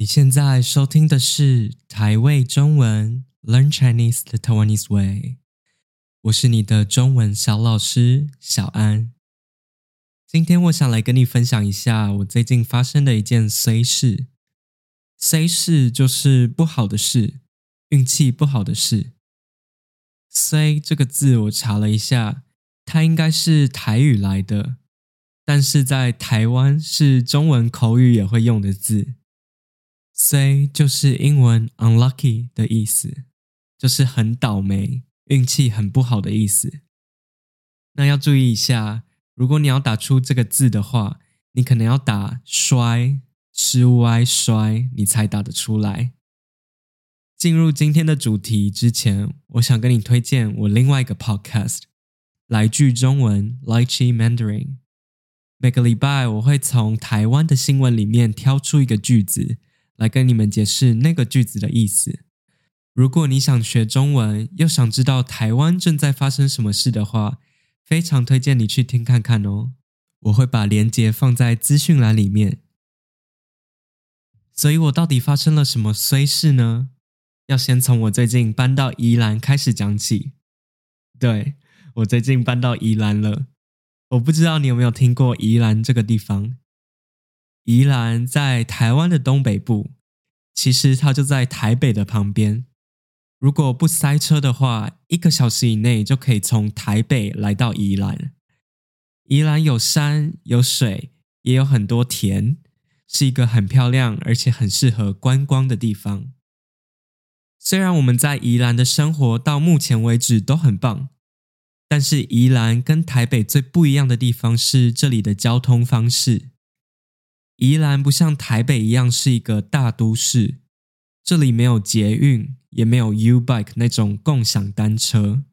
你现在收听的是台味中文 Learn Chinese the Taiwanese Way， 我是你的中文小老师小安。今天我想来跟你分享一下我最近发生的一件衰事。衰事就是不好的事，运气不好的事。衰这个字我查了一下，它应该是台语来的，但是在台湾是中文口语也会用的字。衰就是英文 unlucky 的意思，就是很倒霉，运气很不好的意思。那要注意一下，如果你要打出这个字的话，你可能要打衰，衰衰，你才打得出来。进入今天的主题之前，我想跟你推荐我另外一个 podcast， 来句中文 Lychee Mandarin。每个礼拜我会从台湾的新闻里面挑出一个句子，来跟你们解释那个句子的意思。如果你想学中文，又想知道台湾正在发生什么事的话，非常推荐你去听看看哦。我会把连结放在资讯栏里面。所以我到底发生了什么衰事呢？要先从我最近搬到宜兰开始讲起。对，我最近搬到宜兰了。我不知道你有没有听过宜兰这个地方。宜兰在台湾的东北部，其实它就在台北的旁边。如果不塞车的话，1个小时以内就可以从台北来到宜兰。宜兰有山有水，也有很多田，是一个很漂亮而且很适合观光的地方。虽然我们在宜兰的生活到目前为止都很棒，但是宜兰跟台北最不一样的地方是这里的交通方式。宜兰不像台北一样是一个大都市，这里没有捷运，也没有 U-Bike 那种共享单车，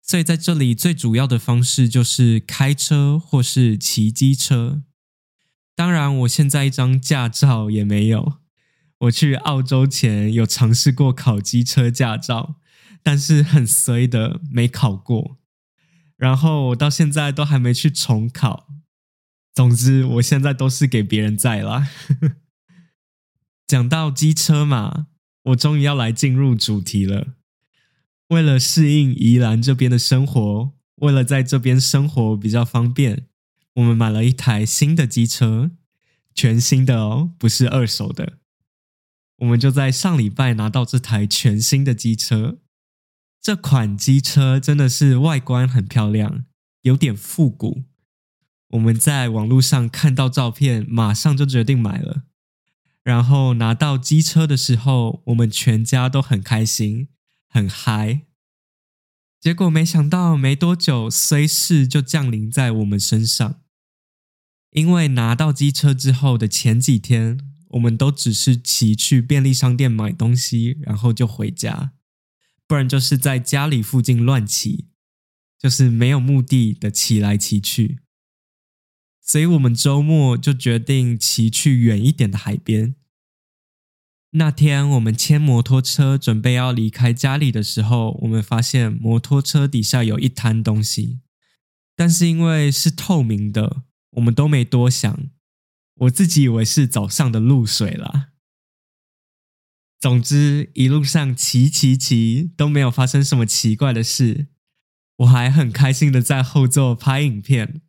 所以在这里最主要的方式就是开车或是骑机车。当然我现在一张驾照也没有，我去澳洲前有尝试过考机车驾照，但是很衰的没考过，然后我到现在都还没去重考。总之我现在都是给别人载啦。讲到机车嘛，我终于要来进入主题了。为了适应宜兰这边的生活，为了在这边生活比较方便，我们买了一台新的机车，全新的哦，不是二手的。我们就在上礼拜拿到这台全新的机车。这款机车真的是外观很漂亮，有点复古。我们在网络上看到照片，马上就决定买了。然后拿到机车的时候，我们全家都很开心，很嗨。结果没想到没多久，衰事就降临在我们身上。因为拿到机车之后的前几天，我们都只是骑去便利商店买东西，然后就回家，不然就是在家里附近乱骑，就是没有目的的骑来骑去。所以我们周末就决定骑去远一点的海边。那天我们牵摩托车准备要离开家里的时候，我们发现摩托车底下有一摊东西，但是因为是透明的，我们都没多想，我自己以为是早上的露水啦。总之一路上骑都没有发生什么奇怪的事，我还很开心的在后座拍影片，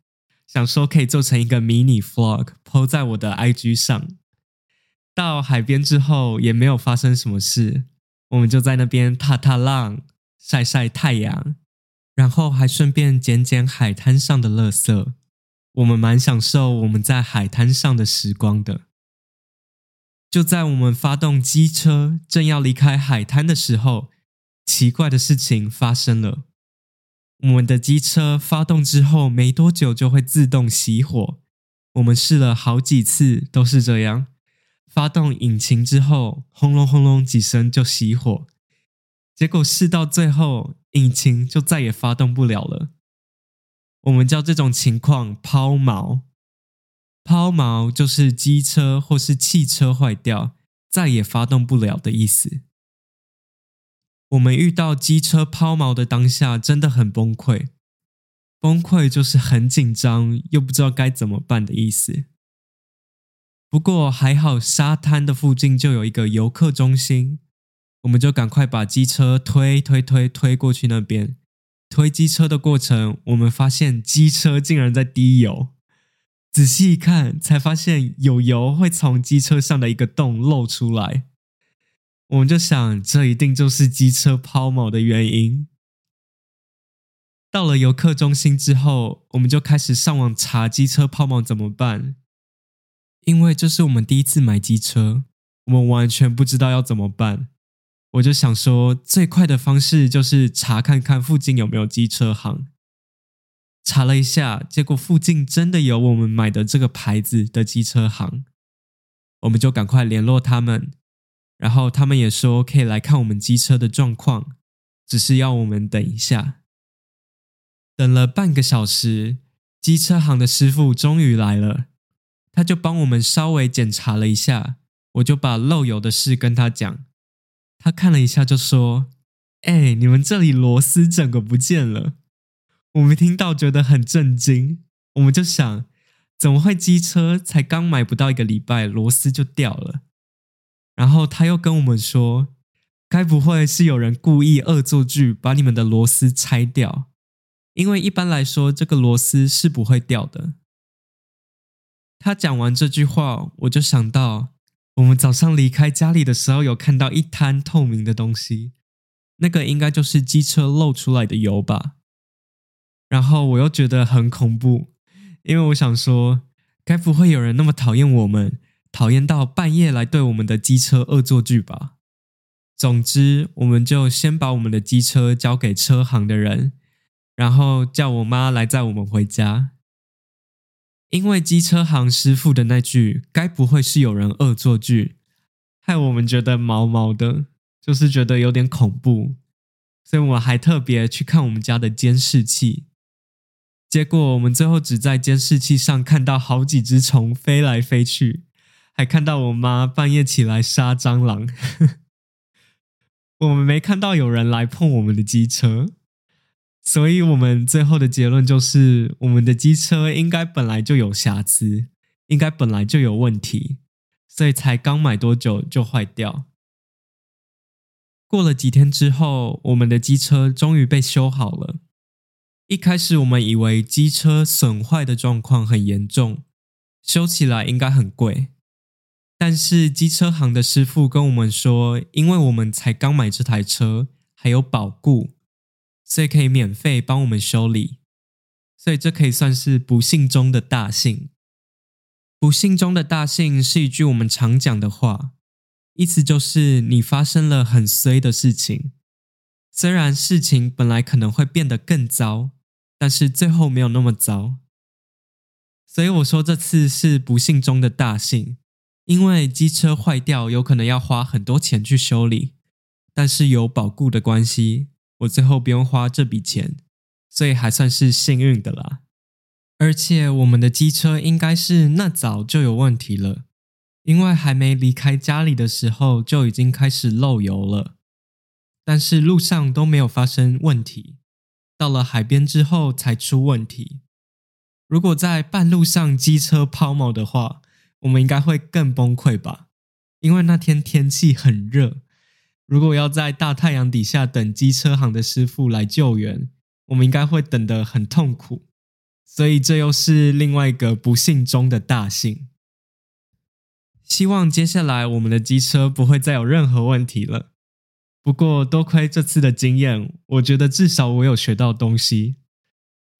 想说可以做成一个 mini vlog po 在我的 IG 上。到海边之后也没有发生什么事，我们就在那边踏踏浪，晒晒太阳，然后还顺便捡捡海滩上的垃圾。我们蛮享受我们在海滩上的时光的。就在我们发动机车正要离开海滩的时候，奇怪的事情发生了。我们的机车发动之后没多久就会自动熄火，我们试了好几次都是这样。发动引擎之后，轰隆轰隆几声就熄火，结果试到最后，引擎就再也发动不了了。我们叫这种情况抛锚。抛锚就是机车或是汽车坏掉，再也发动不了的意思。我们遇到机车抛锚的当下真的很崩溃，崩溃就是很紧张又不知道该怎么办的意思。不过还好沙滩的附近就有一个游客中心，我们就赶快把机车推过去那边。推机车的过程，我们发现机车竟然在滴油，仔细一看才发现有油会从机车上的一个洞漏出来。我们就想这一定就是机车抛锚的原因。到了游客中心之后，我们就开始上网查机车抛锚怎么办。因为这是我们第一次买机车，我们完全不知道要怎么办。我就想说最快的方式就是查看看附近有没有机车行。查了一下，结果附近真的有我们买的这个牌子的机车行。我们就赶快联络他们，然后他们也说可以来看我们机车的状况，只是要我们等一下。等了半个小时，机车行的师傅终于来了，他就帮我们稍微检查了一下，我就把漏油的事跟他讲。他看了一下就说，你们这里螺丝整个不见了。我们听到觉得很震惊，我们就想怎么会机车才刚买不到一个礼拜螺丝就掉了。然后他又跟我们说，该不会是有人故意恶作剧把你们的螺丝拆掉，因为一般来说这个螺丝是不会掉的。他讲完这句话，我就想到我们早上离开家里的时候有看到一滩透明的东西，那个应该就是机车漏出来的油吧。然后我又觉得很恐怖，因为我想说该不会有人那么讨厌我们，讨厌到半夜来对我们的机车恶作剧吧。总之我们就先把我们的机车交给车行的人，然后叫我妈来载我们回家。因为机车行师傅的那句该不会是有人恶作剧，害我们觉得毛毛的，就是觉得有点恐怖，所以我还特别去看我们家的监视器。结果我们最后只在监视器上看到好几只虫飞来飞去，还看到我妈半夜起来杀蟑螂我们没看到有人来碰我们的机车，所以我们最后的结论就是我们的机车应该本来就有瑕疵，应该本来就有问题，所以才刚买多久就坏掉。过了几天之后，我们的机车终于被修好了。一开始我们以为机车损坏的状况很严重，修起来应该很贵，但是机车行的师傅跟我们说，因为我们才刚买这台车，还有保固，所以可以免费帮我们修理。所以这可以算是不幸中的大幸。不幸中的大幸是一句我们常讲的话，意思就是你发生了很衰的事情，虽然事情本来可能会变得更糟，但是最后没有那么糟。所以我说这次是不幸中的大幸，因为机车坏掉有可能要花很多钱去修理，但是有保固的关系，我最后不用花这笔钱，所以还算是幸运的啦。而且我们的机车应该是那早就有问题了，因为还没离开家里的时候就已经开始漏油了，但是路上都没有发生问题，到了海边之后才出问题。如果在半路上机车抛锚的话，我们应该会更崩溃吧，因为那天天气很热，如果要在大太阳底下等机车行的师傅来救援，我们应该会等得很痛苦，所以这又是另外一个不幸中的大幸。希望接下来我们的机车不会再有任何问题了。不过多亏这次的经验，我觉得至少我有学到东西，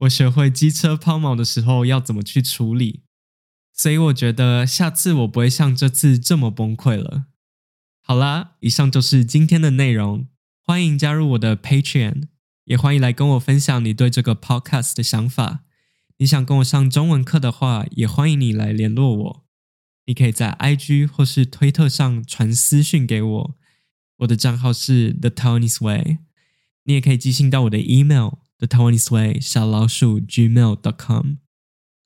我学会机车抛锚的时候要怎么去处理，所以我觉得下次我不会像这次这么崩溃了。好啦，以上就是今天的内容，欢迎加入我的 Patreon， 也欢迎来跟我分享你对这个 podcast 的想法。你想跟我上中文课的话，也欢迎你来联络我，你可以在 IG 或是推特上传私讯给我，我的账号是 The Taiwanese Way， 你也可以寄信到我的 email thetaiwaneseway@gmail.com。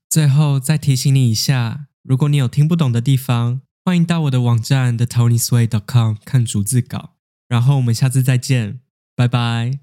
最后再提醒你一下，如果你有听不懂的地方，欢迎到我的网站 thetaiwaneseway.com 看逐字稿，然后我们下次再见，拜拜。